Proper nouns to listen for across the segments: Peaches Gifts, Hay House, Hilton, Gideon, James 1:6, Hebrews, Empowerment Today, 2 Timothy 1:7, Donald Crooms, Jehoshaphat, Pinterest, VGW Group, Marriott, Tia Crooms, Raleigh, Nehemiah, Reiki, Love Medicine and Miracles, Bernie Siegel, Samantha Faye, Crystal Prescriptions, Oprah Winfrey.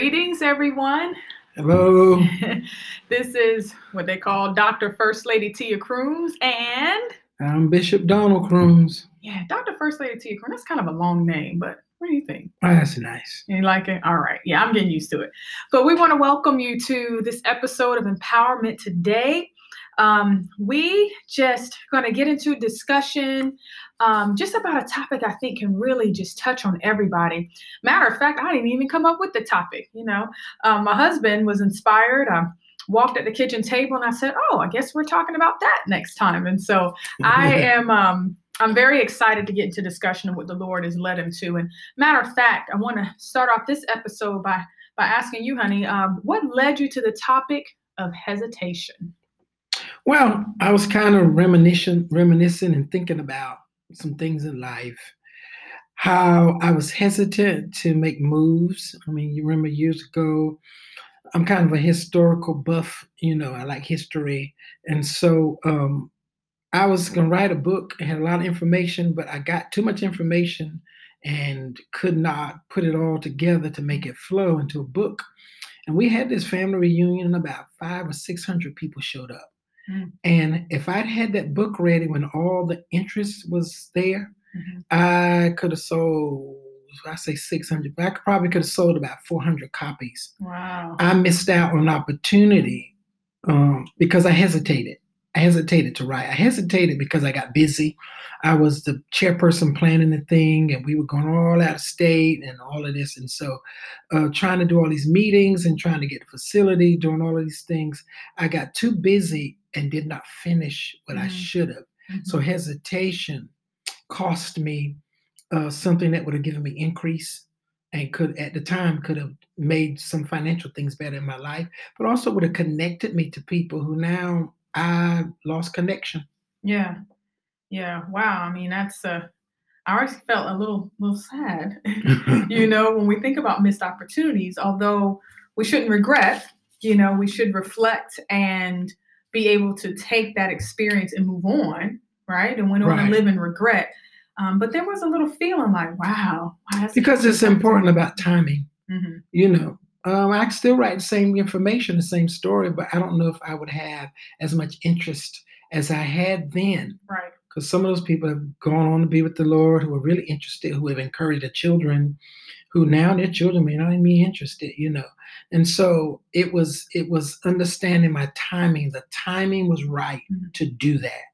Greetings, everyone. Hello. This is what they call Dr. First Lady Tia Crooms, and I'm Bishop Donald Crooms. Yeah, Dr. First Lady Tia Crooms. That's kind of a long name, but what do you think? Oh, that's nice. You like it? All right. Yeah, I'm getting used to it. But we want to welcome you to this episode of Empowerment Today. We just going to get into a discussion just about a topic I think can really just touch on everybody. Matter of fact, I didn't even come up with the topic. You know, my husband was inspired. I walked at the kitchen table and I said, oh, I guess we're talking about that next time. And so I am I'm very excited to get into discussion of what the Lord has led him to. And matter of fact, I want to start off this episode by asking you, honey, what led you to the topic of hesitation? Well, I was kind of reminiscing and thinking about some things in life, how I was hesitant to make moves. I mean, you remember years ago, I'm kind of a historical buff, you know, I like history. And so I was going to write a book. I had a lot of information, but I got too much information and could not put it all together to make it flow into a book. And we had this family reunion and about 500 or 600 people showed up. And if I'd had that book ready when all the interest was there, I could have sold, I say 600, but I probably could have sold about 400 copies. Wow. I missed out on opportunity because I hesitated. I hesitated to write. I hesitated because I got busy. I was the chairperson planning the thing, and we were going all out of state and all of this. And so trying to do all these meetings and trying to get the facility, doing all of these things, I got too busy and did not finish what I should have. So hesitation cost me something that would have given me increase and could, at the time, could have made some financial things better in my life, but also would have connected me to people who now I lost connection. Yeah. Yeah. Wow. I mean, that's, I always felt a little sad, you know, when we think about missed opportunities, although we shouldn't regret, you know, we should reflect and be able to take that experience and move on, right? And we don't want to live in regret. But there was a little feeling like, wow. Because it's important about timing, you know. I can still write the same information, the same story, but I don't know if I would have as much interest as I had then. Right. Because some of those people have gone on to be with the Lord who are really interested, who have encouraged their children, who now their children may not even be interested, you know. And so it was understanding my timing. The timing was right to do that.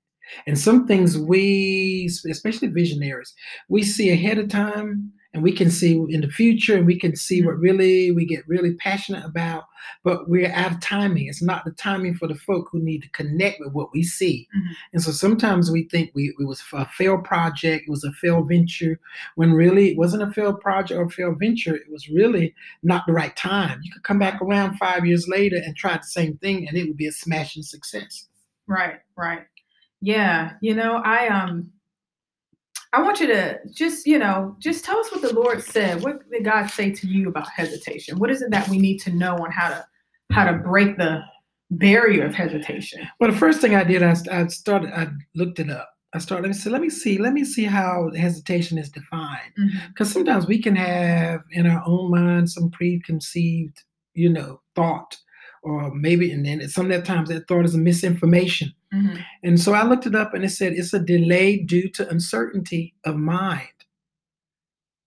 And some things we, especially visionaries, we see ahead of time. And we can see in the future, and we can see what really we get really passionate about, but we're out of timing. It's not the timing for the folk who need to connect with what we see. And so sometimes we think it was a failed project, it was a failed venture, when really it wasn't a failed project or a failed venture. It was really not the right time. You could come back around 5 years later and try the same thing, and it would be a smashing success. Right, right. Yeah, you know, I want you to just, you know, just tell us what the Lord said. What did God say to you about hesitation? What is it that we need to know on how to break the barrier of hesitation? Well, the first thing I did, I looked it up. I started and said, let me see how hesitation is defined. Because sometimes we can have in our own mind some preconceived, you know, thought. Or maybe, and then sometimes that thought is a misinformation. And so I looked it up and it said, it's a delay due to uncertainty of mind.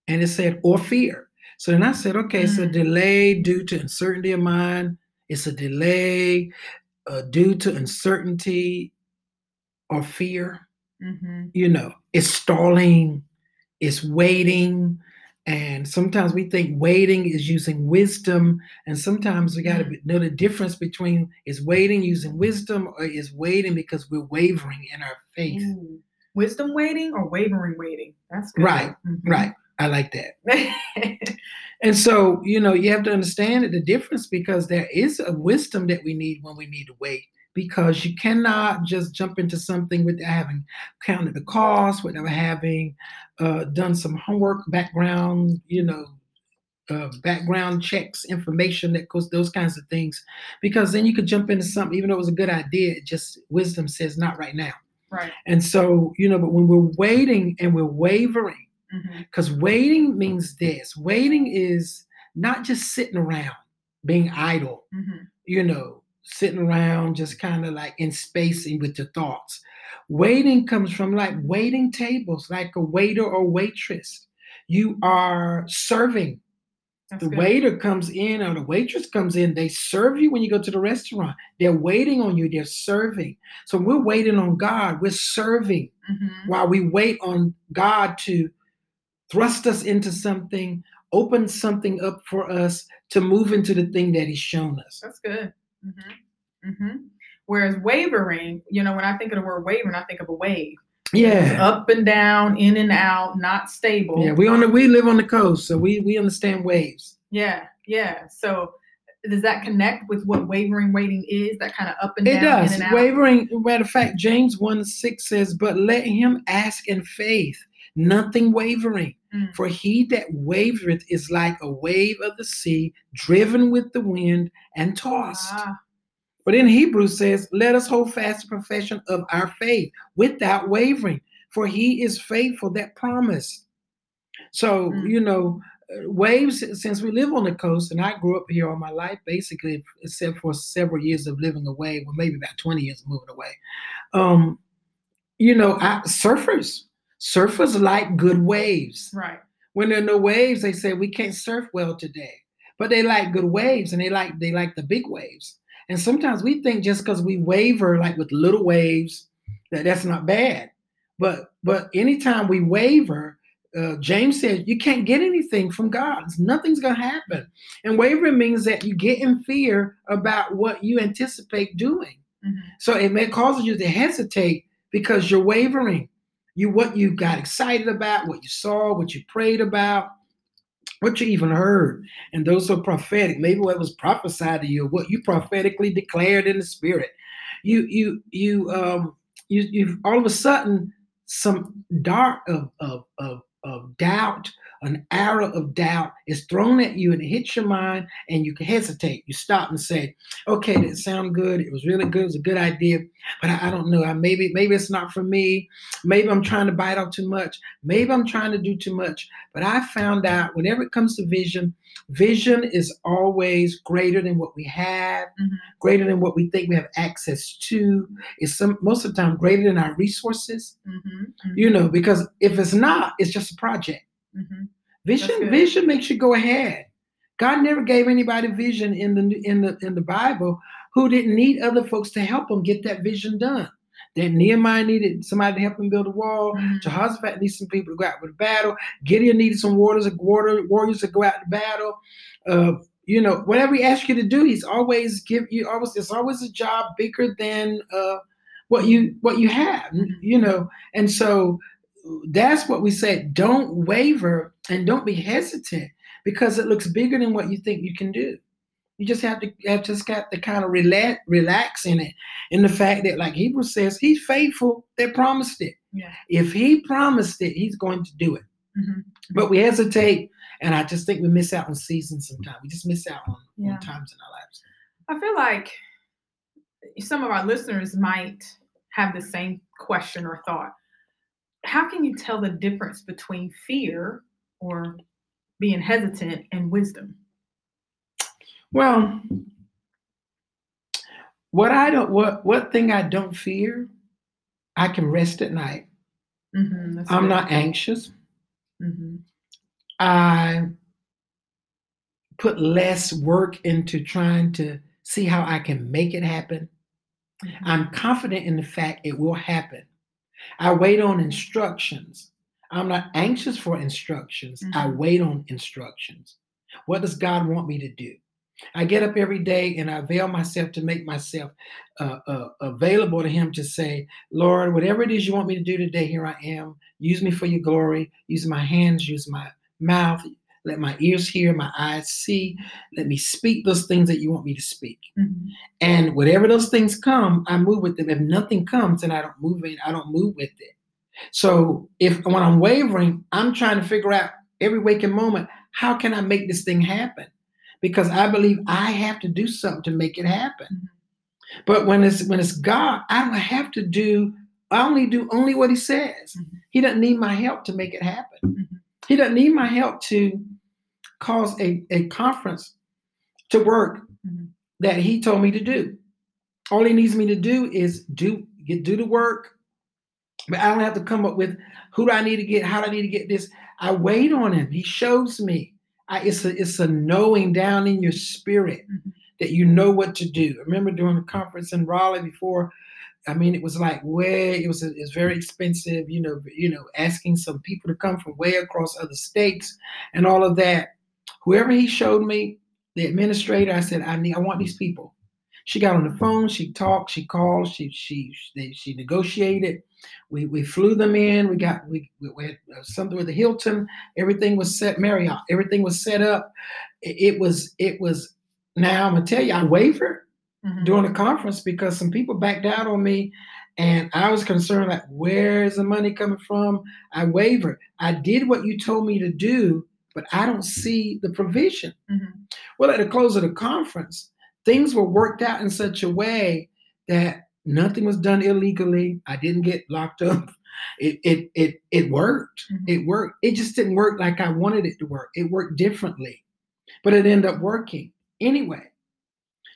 And it said, or fear. So then I said, okay, it's a delay due to uncertainty of mind. It's a delay due to uncertainty or fear. You know, it's stalling, it's waiting. And sometimes we think waiting is using wisdom. And sometimes we got to know the difference between is waiting using wisdom or is waiting because we're wavering in our faith. Wisdom waiting or wavering waiting? That's good. Right, right. I like that. And so, you know, you have to understand the difference because there is a wisdom that we need when we need to wait. Because you cannot just jump into something without having counted the cost, without having done some homework, background, you know, background checks, information, that goes, those kinds of things. Because then you could jump into something, even though it was a good idea, it just wisdom says not right now. Right. And so, you know, but when we're waiting and we're wavering, because waiting means this. Waiting is not just sitting around, being idle, you know, sitting around just kind of like in spacing with your thoughts. Waiting comes from like waiting tables, like a waiter or waitress. You are serving. That's the good. Waiter comes in or the waitress comes in. They serve you when you go to the restaurant. They're waiting on you. They're serving. So we're waiting on God. We're serving while we wait on God to thrust us into something, open something up for us to move into the thing that He's shown us. That's good. Whereas wavering, you know, when I think of the word wavering, I think of a wave. Yeah. It's up and down, in and out, not stable. Yeah, we live on the coast, so we understand waves. Yeah, yeah. So does that connect with what wavering waiting is, that kind of up and down, it does. In and out? Wavering, matter of fact, James 1:6 says, but let him ask in faith, nothing wavering. For he that wavereth is like a wave of the sea, driven with the wind and tossed. But in Hebrews says, let us hold fast the profession of our faith without wavering, for he is faithful that promised. So, you know, waves, since we live on the coast, and I grew up here all my life, basically, except for several years of living away, well, maybe about 20 years moving away. You know, surfers like good waves. Right. When there are no waves, they say, we can't surf well today. But they like good waves, and they like the big waves. And sometimes we think just because we waver, like with little waves, that's not bad. But anytime we waver, James said, you can't get anything from God. Nothing's going to happen. And wavering means that you get in fear about what you anticipate doing. So it may cause you to hesitate because you're wavering. What you got excited about, what you saw, what you prayed about, what you even heard. And those are prophetic. Maybe what was prophesied to you, what you prophetically declared in the spirit. You've all of a sudden some dart of doubt, an arrow of doubt is thrown at you and it hits your mind and you can hesitate. You stop and say, okay, that sounded good. It was really good. It was a good idea, but I don't know. Maybe it's not for me. Maybe I'm trying to bite off too much. Maybe I'm trying to do too much. But I found out whenever it comes to vision, vision is always greater than what we have, greater than what we think we have access to. It's most of the time greater than our resources, you know, because if it's not, it's just a project. Vision makes you go ahead. God never gave anybody vision in the Bible who didn't need other folks to help them get that vision done. Then Nehemiah needed somebody to help him build a wall. Jehoshaphat needed some people to go out with a battle. Gideon needed some warriors to go out to battle. You know, whatever he asks you to do, he's always give you. It's always a job bigger than what you have. You know, and so. That's what we said. Don't waver and don't be hesitant because it looks bigger than what you think you can do. You just have to kind of relax in it. In the fact that, like Hebrews says, He's faithful that promised it. Yeah. If He promised it, He's going to do it. But we hesitate, and I just think we miss out on seasons sometimes. We just miss out on times in our lives. I feel like some of our listeners might have the same question or thought. How can you tell the difference between fear or being hesitant and wisdom? Well, what thing I don't fear, I can rest at night. I'm not anxious. I put less work into trying to see how I can make it happen. I'm confident in the fact it will happen. I wait on instructions. I'm not anxious for instructions. I wait on instructions. What does God want me to do? I get up every day and I avail myself to make myself available to Him to say, Lord, whatever it is you want me to do today, here I am. Use me for your glory. Use my hands, use my mouth. Let my ears hear, my eyes see. Let me speak those things that you want me to speak. And whatever those things come, I move with them. If nothing comes, then I don't move with it. So when I'm wavering, I'm trying to figure out every waking moment, how can I make this thing happen? Because I believe I have to do something to make it happen. But when it's God, I don't have to do, I only do only what He says. He doesn't need my help to make it happen. He doesn't need my help to caused a conference to work that he told me to do. All he needs me to do is do the work. But I don't have to come up with who do I need to get, how do I need to get this. I wait on him. He shows me. It's a knowing down in your spirit that you know what to do. I remember doing a conference in Raleigh before. I mean, it was like way, it's very expensive, you know, asking some people to come from way across other states and all of that. Whoever he showed me, the administrator, I said, I want these people. She got on the phone, she talked, she called, she negotiated. We flew them in. We had something with the Hilton. Everything was set, Marriott. Everything was set up. It was. Now I'm gonna tell you, I wavered during the conference because some people backed out on me, and I was concerned like, where's the money coming from? I wavered. I did what you told me to do, but I don't see the provision. Well, at the close of the conference, things were worked out in such a way that nothing was done illegally. I didn't get locked up. It worked. It worked. It just didn't work like I wanted it to work. It worked differently, but it ended up working anyway.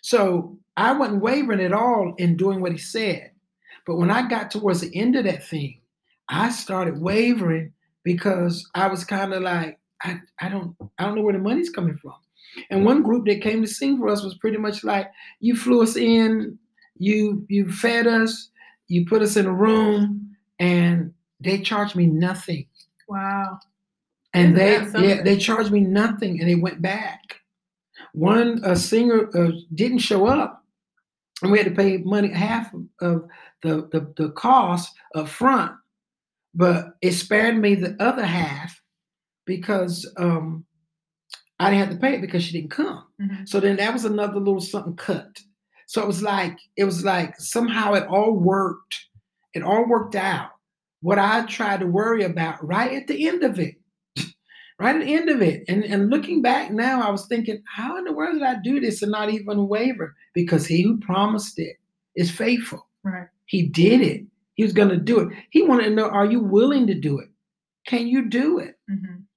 So I wasn't wavering at all in doing what he said. But when I got towards the end of that thing, I started wavering because I was kind of like, I don't know where the money's coming from. And one group that came to sing for us was pretty much like, you flew us in, you fed us, you put us in a room, and they charged me nothing. Wow. And they charged me nothing, and they went back. One singer didn't show up, and we had to pay money, half of the cost up front, but it spared me the other half because I didn't have to pay it because she didn't come. So then that was another little something cut. So it was like somehow it all worked. It all worked out. What I tried to worry about right at the end of it. And looking back now, I was thinking, how in the world did I do this and not even waver? Because he who promised it is faithful. Right. He did it. He was going to do it. He wanted to know, are you willing to do it? Can you do it?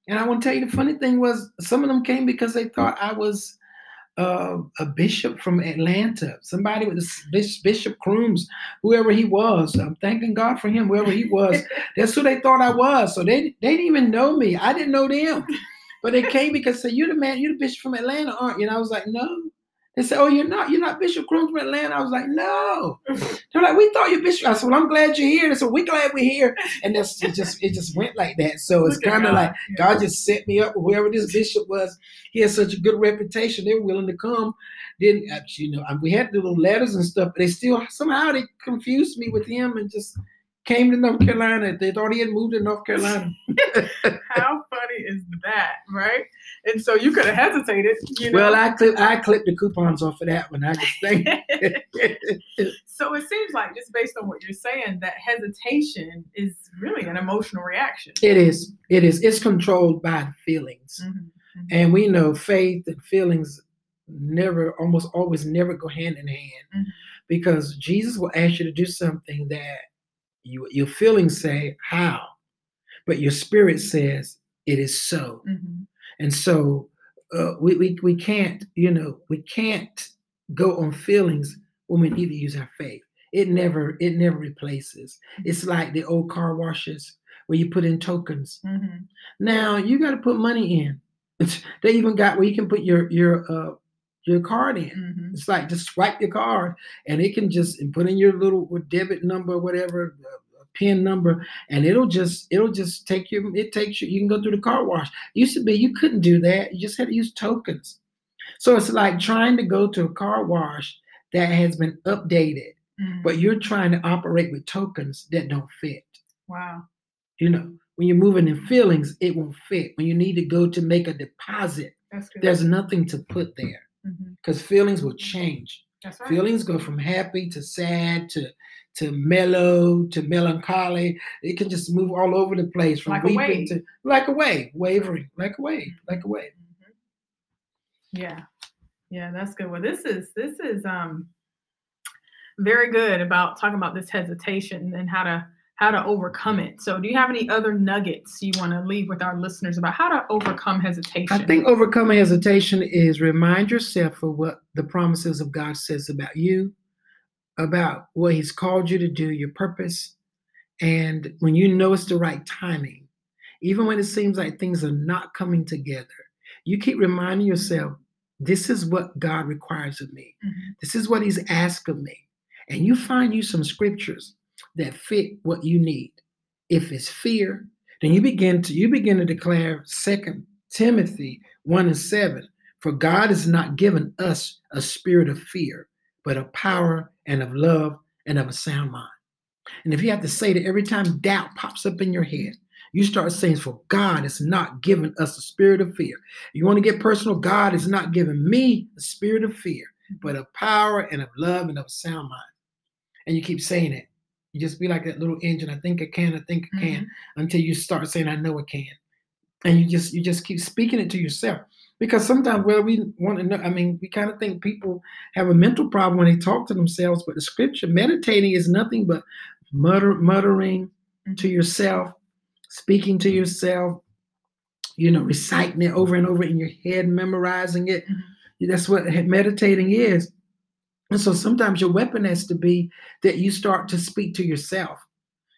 And I want to tell you, the funny thing was some of them came because they thought I was a bishop from Atlanta, somebody with this Bishop Crooms, whoever he was. I'm thanking God for him, whoever he was. That's who they thought I was. So they didn't even know me. I didn't know them. But they came because they said, you're the bishop from Atlanta, aren't you? And I was like, no. They said, oh, you're not Bishop Crooms from Atlanta. I was like, no. They're like, we thought you're Bishop. I said, well, I'm glad you're here. They said, we're glad we're here. And that's it just went like that. So it's kind of like God just set me up with whoever this bishop was. He had such a good reputation. They were willing to come. Then, we had the little letters and stuff, but they still somehow they confused me with him and just came to North Carolina. They thought he had moved to North Carolina. How funny is that, right? And so you could have hesitated. Well, I clipped the coupons off of that one. I just think. So it seems like, just based on what you're saying, that hesitation is really an emotional reaction. It is. It's controlled by feelings. And we know faith and feelings almost always never go hand in hand because Jesus will ask you to do something that your feelings say, how? But your spirit says, it is so. And so we can't, we can't go on feelings when we need to use our faith. It never replaces. It's like the old car washes where you put in tokens. Now you got to put money in. They even got where you can put your card in. It's like just swipe your card and it can just put in your little debit number, whatever, pin number, and it'll just take you. It takes you. You can go through the car wash. Used to be you couldn't do that. You just had to use tokens. So it's like trying to go to a car wash that has been updated, but you're trying to operate with tokens that don't fit. Wow. When you're moving in feelings, it won't fit. When you need to go to make a deposit, there's nothing to put there because feelings will change. That's right. Feelings go from happy to sad to mellow, to melancholy. It can just move all over the place from like weeping to like a wave, wavering, like a wave. Yeah. Yeah, that's good. Well, this is very good about talking about this hesitation and how to how to overcome it. So do you have any other nuggets you want to leave with our listeners about how to overcome hesitation? I think overcoming hesitation is remind yourself of what the promises of God says about you, about what he's called you to do, your purpose. And when you know it's the right timing, even when it seems like things are not coming together, you keep reminding yourself, this is what God requires of me. Mm-hmm. This is what he's asked of me. And you find you some scriptures that fit what you need. If it's fear, then you begin to declare 2 Timothy 1:7, for God has not given us a spirit of fear, but of power and of love and of a sound mind. And if you have to say that every time doubt pops up in your head, you start saying, for God has not given us a spirit of fear. You want to get personal? God has not given me a spirit of fear, but of power and of love and of a sound mind. And you keep saying it. You just be like that little engine. I think I can, mm-hmm. until you start saying, I know I can. And you just keep speaking it to yourself. Because sometimes we kind of think people have a mental problem when they talk to themselves, but the scripture, meditating is nothing but muttering to yourself, speaking to yourself, reciting it over and over in your head, memorizing it. Mm-hmm. That's what meditating is. And so sometimes your weapon has to be that you start to speak to yourself.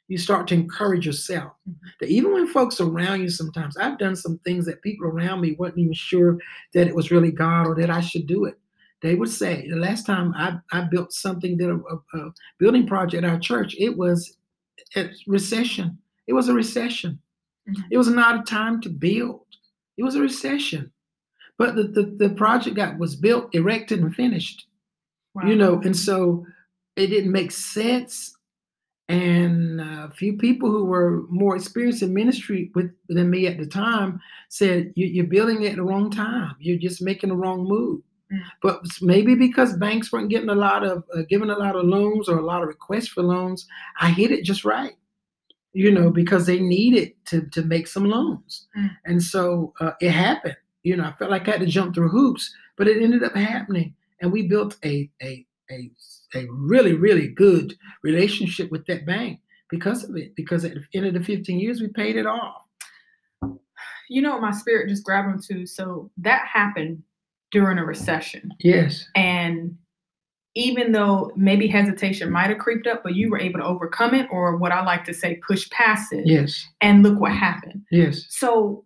You start to encourage yourself. Mm-hmm. That even when folks around you sometimes, I've done some things that people around me weren't even sure that it was really God or that I should do it. They would say, the last time I built something, did a building project at our church, it was a recession. It was a recession. Mm-hmm. It was not a time to build. It was a recession. But the project was built, erected, and finished. Wow. And so it didn't make sense. And a few people who were more experienced in ministry than me at the time said, you're building it at the wrong time. You're just making the wrong move. Mm-hmm. But maybe because banks weren't getting giving a lot of loans or a lot of requests for loans, I hit it just right, because they needed to make some loans. Mm-hmm. And so it happened. I felt like I had to jump through hoops, but it ended up happening. And we built a really, really good relationship with that bank because of it. Because at the end of the 15 years, we paid it off. My spirit just grabbed them too. So that happened during a recession. Yes. And even though maybe hesitation might have creeped up, but you were able to overcome it, or what I like to say, push past it. Yes. And look what happened. Yes. So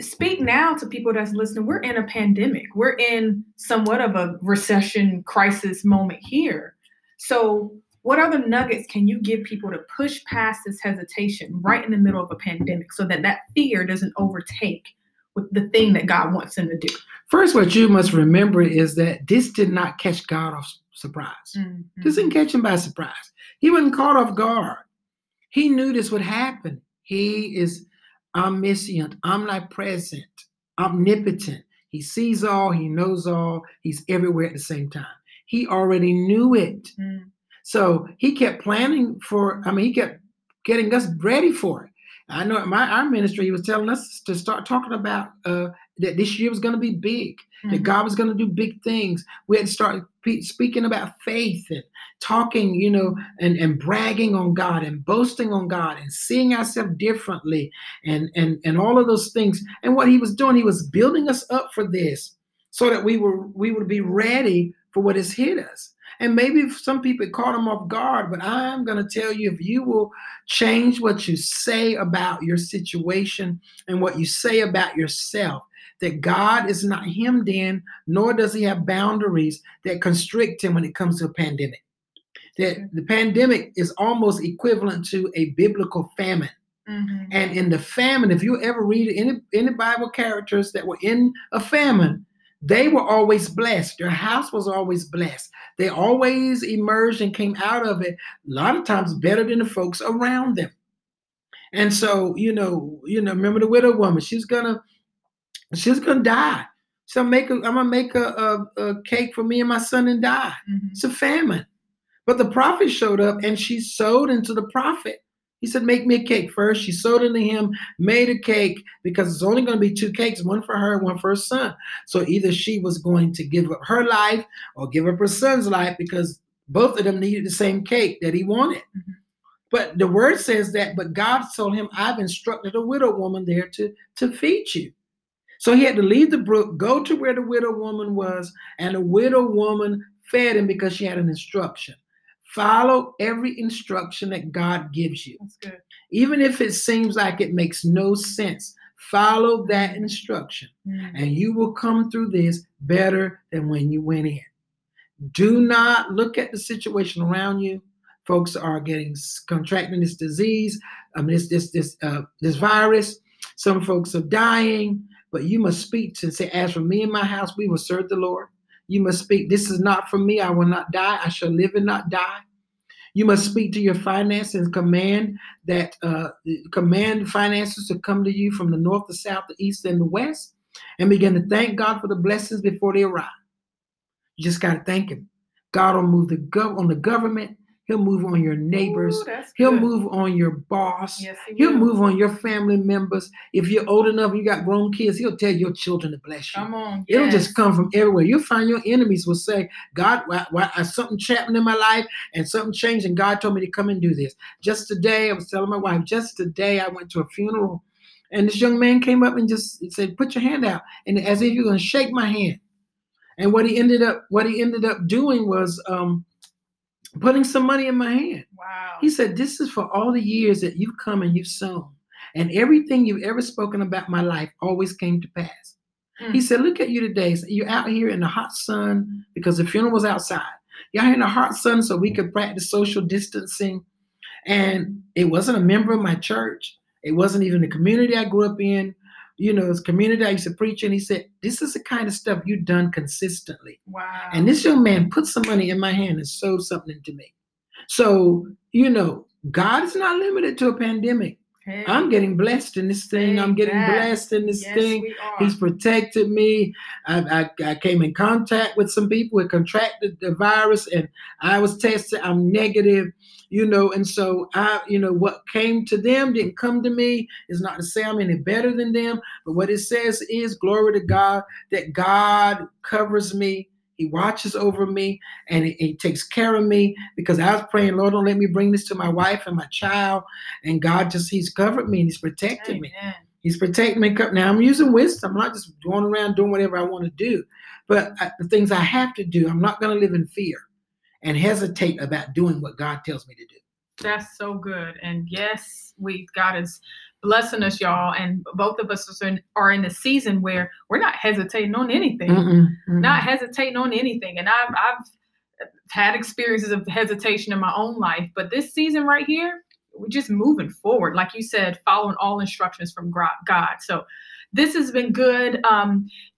speak now to people that's listening. We're in a pandemic. We're in somewhat of a recession crisis moment here. So what other nuggets can you give people to push past this hesitation right in the middle of a pandemic so that fear doesn't overtake with the thing that God wants them to do? First, what you must remember is that this did not catch God off surprise. Mm-hmm. This didn't catch him by surprise. He wasn't caught off guard. He knew this would happen. He is omniscient, omnipresent, omnipotent. He sees all, he knows all, he's everywhere at the same time. He already knew it. Mm. So he kept he kept getting us ready for it. I know at our ministry, he was telling us to start talking about that this year was going to be big, mm-hmm. that God was going to do big things. We had to start speaking about faith and talking, and bragging on God and boasting on God and seeing ourselves differently and all of those things. And what he was doing, he was building us up for this so that we would be ready for what has hit us. And maybe some people caught him off guard, but I'm going to tell you, if you will change what you say about your situation and what you say about yourself, that God is not hemmed in, nor does he have boundaries that constrict him when it comes to a pandemic. That the pandemic is almost equivalent to a biblical famine. Mm-hmm. And in the famine, if you ever read any Bible characters that were in a famine, they were always blessed. Their house was always blessed. They always emerged and came out of it a lot of times better than the folks around them. And so, remember the widow woman, she's gonna die. So I'm gonna make a cake for me and my son and die. Mm-hmm. It's a famine. But the prophet showed up and she sowed into the prophet. He said, make me a cake first. She sowed into him, made a cake, because it's only going to be two cakes, one for her, one for her son. So either she was going to give up her life or give up her son's life, because both of them needed the same cake that he wanted. Mm-hmm. But the word says that, but God told him, I've instructed a widow woman there to feed you. So he had to leave the brook, go to where the widow woman was, and the widow woman fed him because she had an instruction. Follow every instruction that God gives you. That's good. Even if it seems like it makes no sense, follow that instruction, and you will come through this better than when you went in. Do not look at the situation around you. Folks are contracting this disease, this virus. Some folks are dying, but you must speak and say, as for me and my house, we will serve the Lord. You must speak, this is not for me, I will not die, I shall live and not die. You must speak to your finances and command finances to come to you from the north, the south, the east, and the west, and begin to thank God for the blessings before they arrive. You just got to thank him. God will move on the government. He'll move on your neighbors. Ooh, he'll move on your boss. Yes, he'll move on your family members. If you're old enough, you got grown kids, he'll tell your children to bless you. Come on. Yes. It'll just come from everywhere. You'll find your enemies will say, God, why something happened in my life and something changed and God told me to come and do this. Just today, I was telling my wife, just today I went to a funeral and this young man came up and just said, put your hand out. And as if you're going to shake my hand. And what he ended up doing was, putting some money in my hand. Wow. He said, this is for all the years that you've come and you've sown. And everything you've ever spoken about my life always came to pass. Mm. He said, look at you today. So you're out here in the hot sun because the funeral was outside. You're out here in the hot sun so we could practice social distancing. And it wasn't a member of my church. It wasn't even the community I grew up in. You know, this community I used to preach in. He said, this is the kind of stuff you've done consistently. Wow. And this young man put some money in my hand and sold something into me. So, you know, God is not limited to a pandemic. Hey. I'm getting blessed in this thing. Hey, I'm getting blessed in this thing. He's protected me. I came in contact with some people who contracted the virus and I was tested. I'm negative. You know, and so what came to them didn't come to me. It's not to say I'm any better than them, but what it says is, glory to God, that God covers me. He watches over me and he takes care of me because I was praying, Lord, don't let me bring this to my wife and my child. And God he's covered me and he's protected me. He's protecting me. Now I'm using wisdom. I'm not just going around doing whatever I want to do, but the things I have to do, I'm not going to live in fear and hesitate about doing what God tells me to do. That's so good. And yes, God is blessing us, y'all. And both of us are in a season where we're not hesitating on anything. Mm-mm, mm-mm. Not hesitating on anything. And I've had experiences of hesitation in my own life. But this season right here, we're just moving forward. Like you said, following all instructions from God. So this has been good.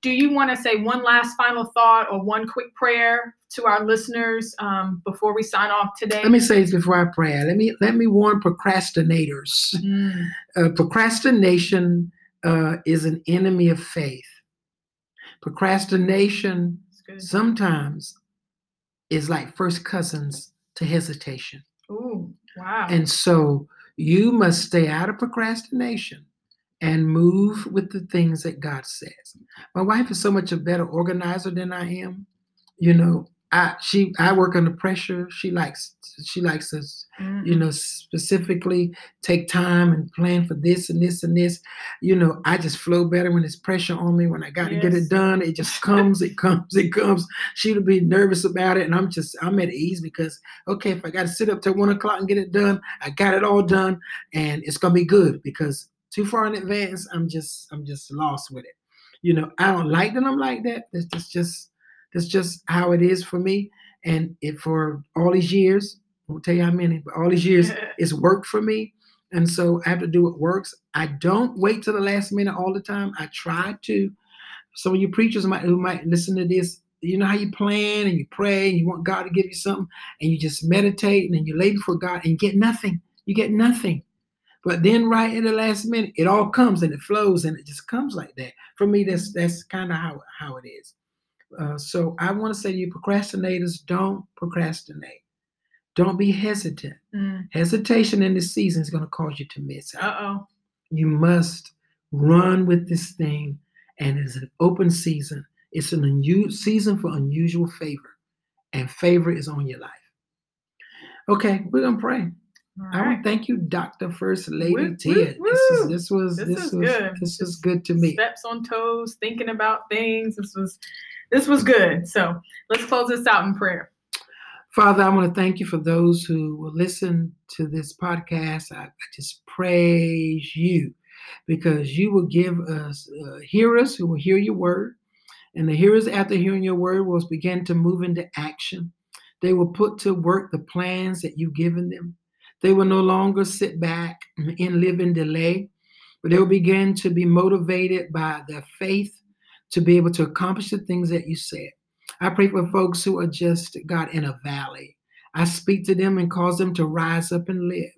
Do you want to say one last final thought or one quick prayer to our listeners before we sign off today? Let me say this before I pray. Let me warn procrastinators. Mm. Procrastination is an enemy of faith. Procrastination sometimes is like first cousins to hesitation. Ooh, wow. And so you must stay out of procrastination and move with the things that God says. My wife is so much a better organizer than I am. You know, I work under pressure. She likes to, you know, specifically take time and plan for this and this and this. You know, I just flow better when there's pressure on me. When I got to get it done, it just comes, it comes. She'll be nervous about it. And I'm at ease because, okay, if I got to sit up till 1 o'clock and get it done, I got it all done. And it's going to be good because too far in advance, I'm just lost with it. You know, I don't like that I'm like that. That's just how it is for me. And for all these years, I won't tell you how many, but all these years, it's worked for me. And so I have to do what works. I don't wait till the last minute all the time. I try to. Some of you preachers who might listen to this, you know how you plan and you pray and you want God to give you something and you just meditate and then you lay before God and you get nothing. You get nothing. But then right at the last minute, it all comes and it flows and it just comes like that. For me, that's kind of how it is. So I want to say to you procrastinators, don't procrastinate. Don't be hesitant. Mm. Hesitation in this season is going to cause you to miss out. Uh-oh. You must run with this thing. And it's an open season. It's an unusual season for unusual favor. And favor is on your life. Okay, we're going to pray. All right. I want to thank you, Dr. First Lady Tia. This was good to me. Steps on toes, thinking about things. This was good. So let's close this out in prayer. Father, I want to thank you for those who will listen to this podcast. I just praise you because you will give us hearers who will hear your word. And the hearers after hearing your word will begin to move into action. They will put to work the plans that you've given them. They will no longer sit back and live in delay, but they will begin to be motivated by their faith to be able to accomplish the things that you said. I pray for folks who are just, God, in a valley. I speak to them and cause them to rise up and live,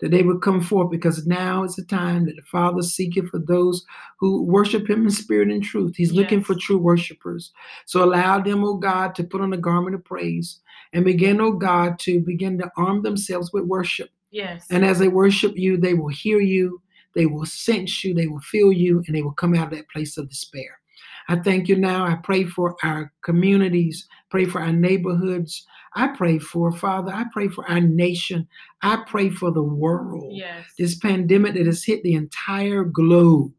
that they would come forth, because now is the time that the Father seeketh for those who worship him in spirit and truth. He's looking for true worshipers. So allow them, oh God, to put on a garment of praise and begin, oh God, to begin to arm themselves with worship. Yes. And as they worship you, they will hear you, they will sense you, they will feel you, and they will come out of that place of despair. I thank you now. I pray for our communities, pray for our neighborhoods. I pray for, Father, I pray for our nation. I pray for the world. Yes. This pandemic that has hit the entire globe.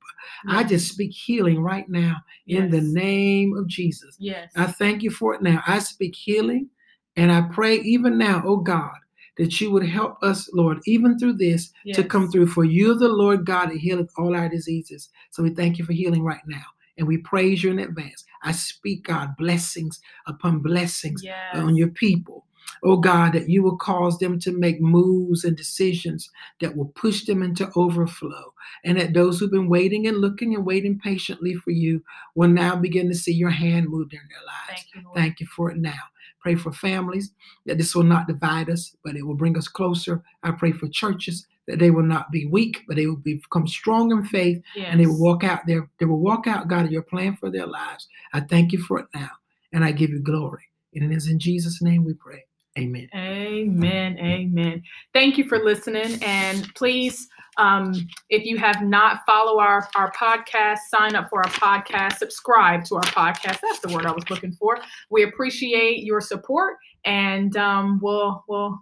Yes. I just speak healing right now in the name of Jesus. Yes. I thank you for it now. I speak healing and I pray even now, oh God, that you would help us, Lord, even through this, to come through. For you are the Lord God that healeth all our diseases. So we thank you for healing right now. And we praise you in advance. I speak, God, blessings upon blessings on your people. Oh, God, that you will cause them to make moves and decisions that will push them into overflow. And that those who've been waiting and looking and waiting patiently for you will now begin to see your hand move in their lives. Thank you, Lord. Thank you for it now. Pray for families, that this will not divide us, but it will bring us closer. I pray for churches, that they will not be weak, but they will become strong in faith, and they will walk out there. They will walk out, God, your plan for their lives. I thank you for it now, and I give you glory. And it is in Jesus' name we pray. Amen. Amen. Amen. Thank you for listening. And please, if you have not followed our podcast, sign up for our podcast, subscribe to our podcast. That's the word I was looking for. We appreciate your support, and we'll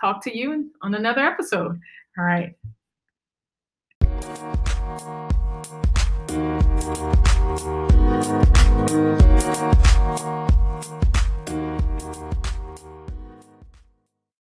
talk to you on another episode. All right.